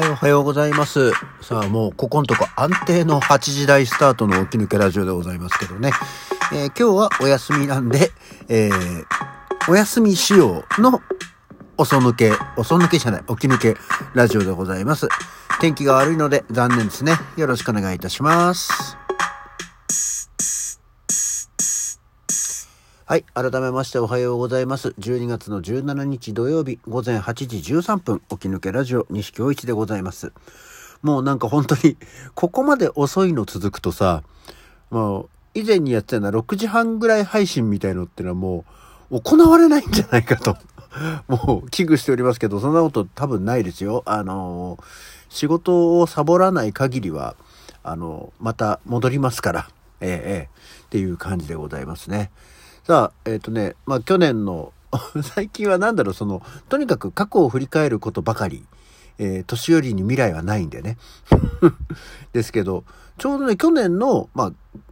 はい、おはようございます。さあ、もうここんとこ安定の8時台スタートの起き抜けラジオでございますけどね、今日はお休みなんで、お休み仕様の起き抜けラジオでございます。天気が悪いので残念ですね。よろしくお願いいたします。はい、改めましておはようございます。12月の17日土曜日午前8時13分起き抜けラジオ西京一でございます。もうなんか本当にここまで遅いの続くとさ、もう以前にやってたのは6時半ぐらい配信みたいのってのはもう行われないんじゃないかともう危惧しておりますけど、そんなこと多分ないですよ。仕事をサボらない限りはまた戻りますから、っていう感じでございますね。さあ、去年の最近はとにかく過去を振り返ることばかり、年寄りに未来はないんでねですけど、ちょうどね去年の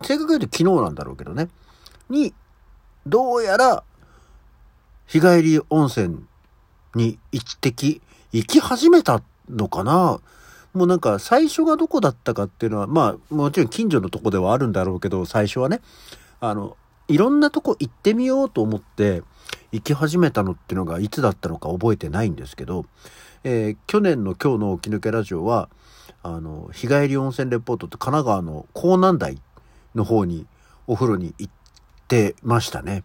正確に言うと昨日なんだろうけどねにどうやら日帰り温泉に行き始めたのかな。もうなんか最初がどこだったかっていうのはもちろん近所のとこではあるんだろうけど、最初はねいろんなとこ行ってみようと思って行き始めたのっていうのがいつだったのか覚えてないんですけど、去年の今日の起き抜けラジオは日帰り温泉レポートって神奈川の港南台の方にお風呂に行ってましたね。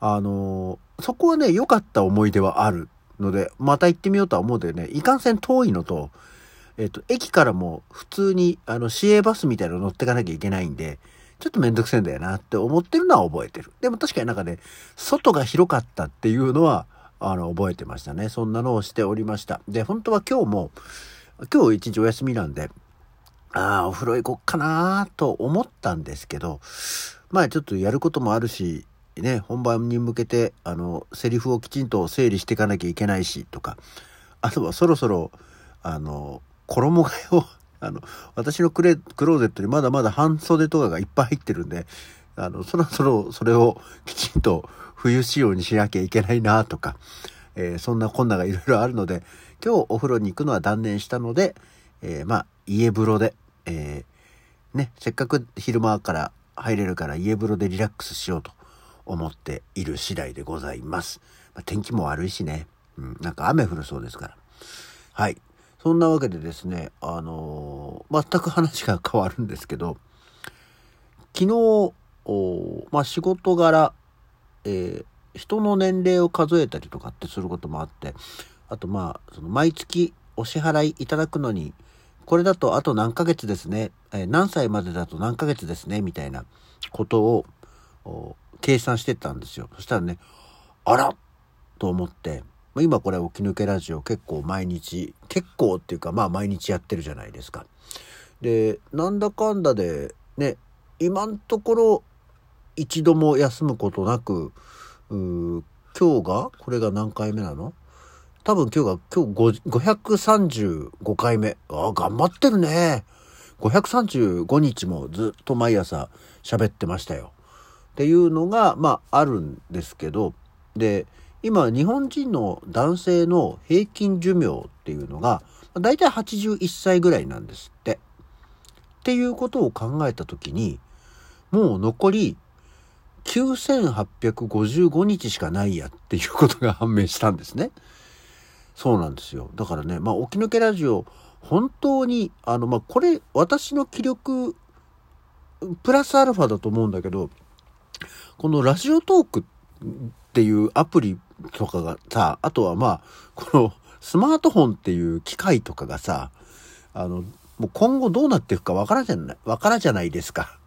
そこはね良かった思い出はあるのでまた行ってみようとは思うんだよね。いかんせん遠いのと、駅からも普通に市営バスみたいなの乗ってかなきゃいけないんでちょっとめんどくせえんだよなって思ってるのは覚えてる。でも確かに外が広かったっていうのは覚えてましたね。そんなのをしておりました。で本当は今日一日お休みなんでお風呂行こっかなと思ったんですけど、ちょっとやることもあるしね、本番に向けてセリフをきちんと整理していかなきゃいけないしとか、あとはそろそろ衣替えを私のクローゼットにまだまだ半袖とかがいっぱい入ってるんでそろそろそれをきちんと冬仕様にしなきゃいけないなとか、そんなこんながいろいろあるので今日お風呂に行くのは断念したので、家風呂で、せっかく昼間から入れるから家風呂でリラックスしようと思っている次第でございます。天気も悪いしね、なんか雨降るそうですから。はい、そんなわけでですね、全く話が変わるんですけど、昨日、仕事柄、人の年齢を数えたりとかってすることもあって、あとその毎月お支払いいただくのに、これだとあと何ヶ月ですね、何歳までだと何ヶ月ですね、みたいなことを計算してたんですよ。そしたらね、あらと思って、今これ起き抜けラジオ毎日やってるじゃないですか。でなんだかんだでね今のところ一度も休むことなくこれが何回目なの？多分535回目。頑張ってるね。535日もずっと毎朝喋ってましたよっていうのがあるんですけど、で今日本人の男性の平均寿命っていうのがだいたい81歳ぐらいなんですって。っていうことを考えたときにもう残り9855日しかないやっていうことが判明したんですね。そうなんですよ。だからね起き抜けラジオ本当にこれ私の気力プラスアルファだと思うんだけど、このラジオトークっていうアプリとかがさ、あとはこのスマートフォンっていう機械とかがさもう今後どうなっていくかわからじゃないですか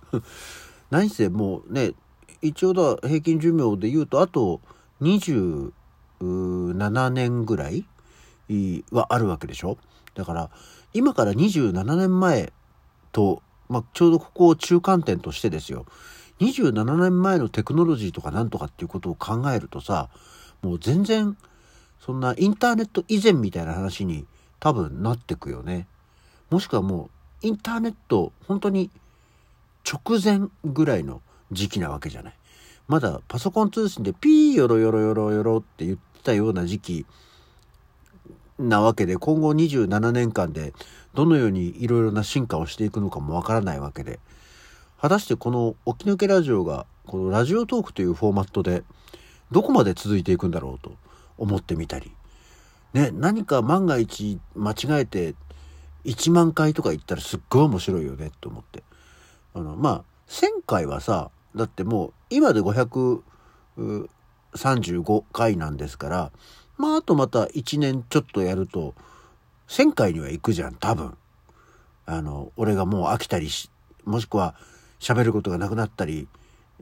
何せもうね一応平均寿命で言うとあと27年ぐらいはあるわけでしょ。だから今から27年前と、ちょうどここを中間点としてですよ、27年前のテクノロジーとかなんとかっていうことを考えるとさ、もう全然そんなインターネット以前みたいな話に多分なってくよね。もしくはもうインターネット本当に直前ぐらいの時期なわけじゃない。まだパソコン通信でピーヨロヨロヨロヨロって言ってたような時期なわけで、今後27年間でどのようにいろいろな進化をしていくのかもわからないわけで、果たしてこの起き抜けラジオがこのラジオトークというフォーマットでどこまで続いていくんだろうと思ってみたり、ね、何か万が一間違えて1万回とか言ったらすっごい面白いよねと思って、1000回はさ、だってもう今で535回なんですから、まああとまた1年ちょっとやると1000回には行くじゃん、多分。俺がもう飽きたりし、もしくは喋ることがなくなったり、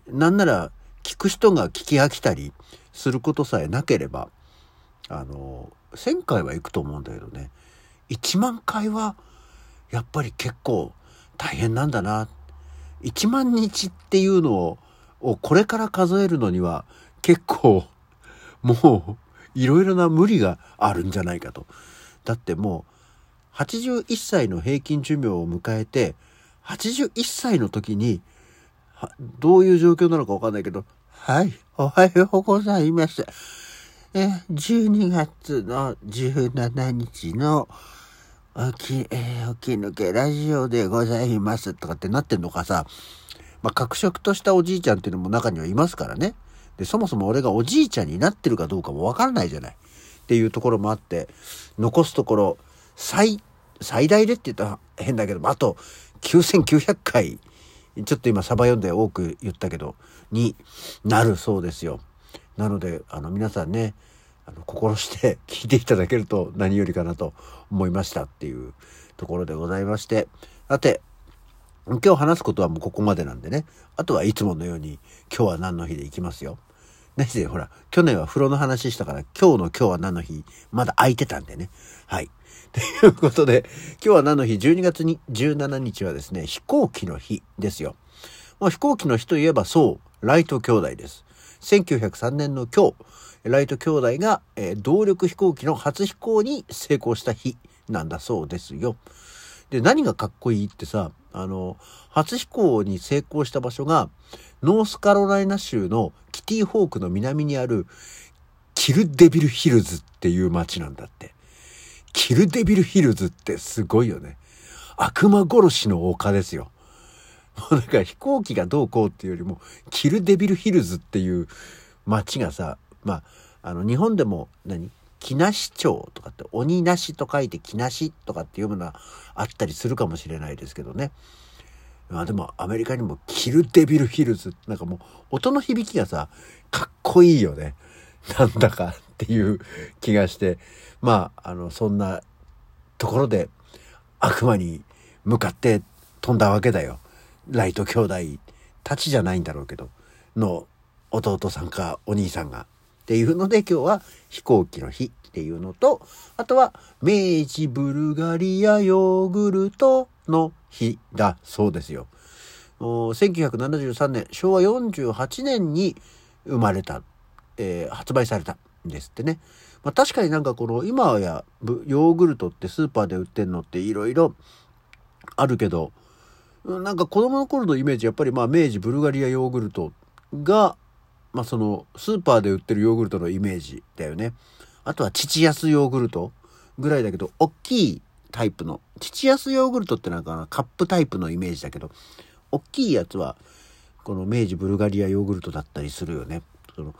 なんなら聞く人が聞き飽きたりすることさえなければ、1000回は行くと思うんだけどね、1万回はやっぱり結構大変なんだな。1万日っていうのをこれから数えるのには結構もういろいろな無理があるんじゃないかと。だってもう81歳の平均寿命を迎えて、81歳の時にどういう状況なのかわかんないけど、はい、おはようございます。12月の17日の起き抜けラジオでございますとかってなってんのかさ、まあ、格色としたおじいちゃんっていうのも中にはいますからね。で、そもそも俺がおじいちゃんになってるかどうかもわからないじゃないっていうところもあって、残すところ最大でって言ったら変だけども、あと9900回ちょっと今サバ読んで多く言ったけどになるそうですよ。なので皆さんね、心して聞いていただけると何よりかなと思いましたっていうところでございまして、さて今日話すことはもうここまでなんでね、あとはいつものように今日は何の日でいきますよ。なぜほら去年は風呂の話したから、今日は何の日まだ空いてたんでね。はいということで、今日は何の日、12月に17日はですね、飛行機の日ですよ。まあ、飛行機の日といえばそうライト兄弟です。1903年の今日、ライト兄弟が、動力飛行機の初飛行に成功した日なんだそうですよ。で、何がかっこいいってさ、初飛行に成功した場所がノースカロライナ州のキティホークの南にあるキルデビルヒルズっていう町なんだって。キルデビルヒルズってすごいよね。悪魔殺しの丘ですよ。もうなんか飛行機がどうこうっていうよりも、キルデビルヒルズっていう町がさ、まあ、日本でも木梨町とかって鬼なしと書いて木梨とかっていうものはあったりするかもしれないですけどね。まあでもアメリカにもキルデビルヒルズ、なんかもう音の響きがさかっこいいよね、なんだかっていう気がして、まあそんなところで悪魔に向かって飛んだわけだよ。ライト兄弟たちじゃないんだろうけどの弟さんかお兄さんがっていうので、今日は飛行機の日っていうのと、あとは明治ブルガリアヨーグルトの日だそうですよ。1973年昭和48年に生まれた、発売されたんですってね。まあ、確かになんかこの今やヨーグルトってスーパーで売ってんのっていろいろあるけど、なんか子供の頃のイメージやっぱりまあ明治ブルガリアヨーグルトが、まあ、そのスーパーで売ってるヨーグルトのイメージだよね。あとは乳安ヨーグルトぐらいだけど、大きいタイプの乳安ヨーグルトってなんかカップタイプのイメージだけど、大きいやつはこの明治ブルガリアヨーグルトだったりするよね。その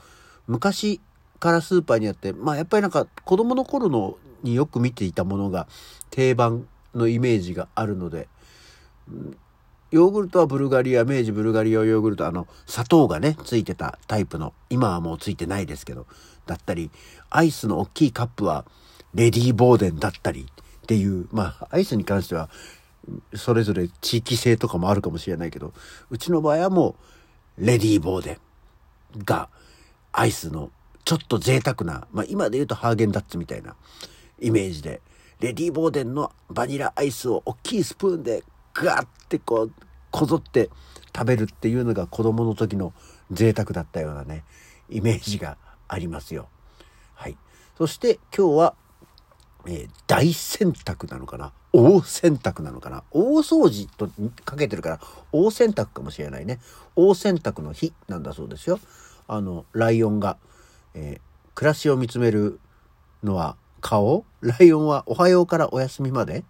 昔からスーパーにあって、まあ、やっぱりなんか子供の頃のによく見ていたものが定番のイメージがあるので、ヨーグルトはブルガリア、明治ブルガリアヨーグルト、砂糖がねついてたタイプの、今はもうついてないですけどだったり、アイスの大きいカップはレディーボーデンだったりっていう、まあアイスに関してはそれぞれ地域性とかもあるかもしれないけど、うちの場合はもうレディーボーデンがアイスのちょっと贅沢な、まあ今で言うとハーゲンダッツみたいなイメージで、レディーボーデンのバニラアイスを大きいスプーンでガーってこぞって食べるっていうのが子供の時の贅沢だったようなねイメージがありますよ。はい。そして今日は、大洗濯なのかな、大洗濯なのかな、大掃除とかけてるから大洗濯かもしれないね。大洗濯の日なんだそうですよ。ライオンが暮らしを見つめるのは顔、ライオンはおはようからお休みまで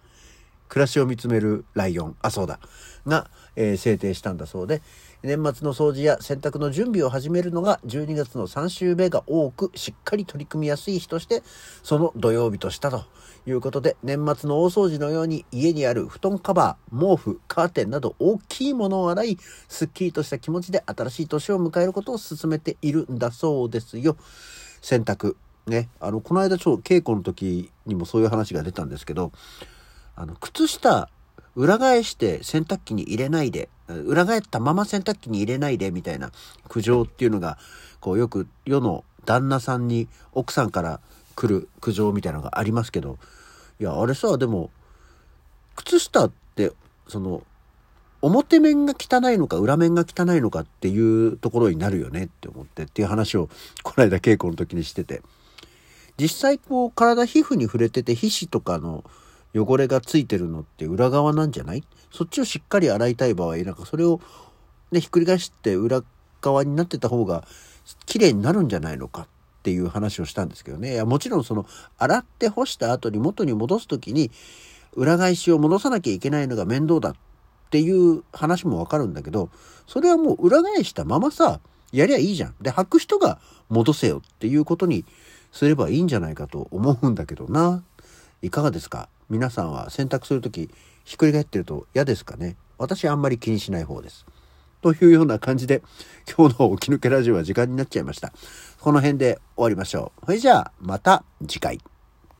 暮らしを見つめるライオン、あ、そうだが、制定したんだそうで、年末の掃除や洗濯の準備を始めるのが12月の3週目が多く、しっかり取り組みやすい日としてその土曜日としたということで、年末の大掃除のように家にある布団カバー、毛布、カーテンなど大きいものを洗い、すっきりとした気持ちで新しい年を迎えることを勧めているんだそうですよ。洗濯ね、この間ちょっと稽古の時にもそういう話が出たんですけど、靴下裏返して洗濯機に入れないで、裏返ったまま洗濯機に入れないでみたいな苦情っていうのが、こうよく世の旦那さんに奥さんから来る苦情みたいなのがありますけど、いやあれさ、でも靴下ってその表面が汚いのか裏面が汚いのかっていうところになるよねって思って、っていう話をこの間稽古の時にしてて、実際こう体、皮膚に触れてて皮脂とかの汚れがついてるのって裏側なんじゃない？そっちをしっかり洗いたい場合、なんかそれをね、ひっくり返して裏側になってた方が綺麗になるんじゃないのかっていう話をしたんですけどね。いやもちろんその洗って干した後に元に戻すときに裏返しを戻さなきゃいけないのが面倒だっていう話もわかるんだけど、それはもう裏返したままさ、やりゃいいじゃん。で、履く人が戻せよっていうことにすればいいんじゃないかと思うんだけどな。いかがですか？皆さんは洗濯するときひっくり返ってると嫌ですかね？私あんまり気にしない方です。というような感じで、今日の起き抜けラジオは時間になっちゃいました。この辺で終わりましょう。それじゃあまた次回。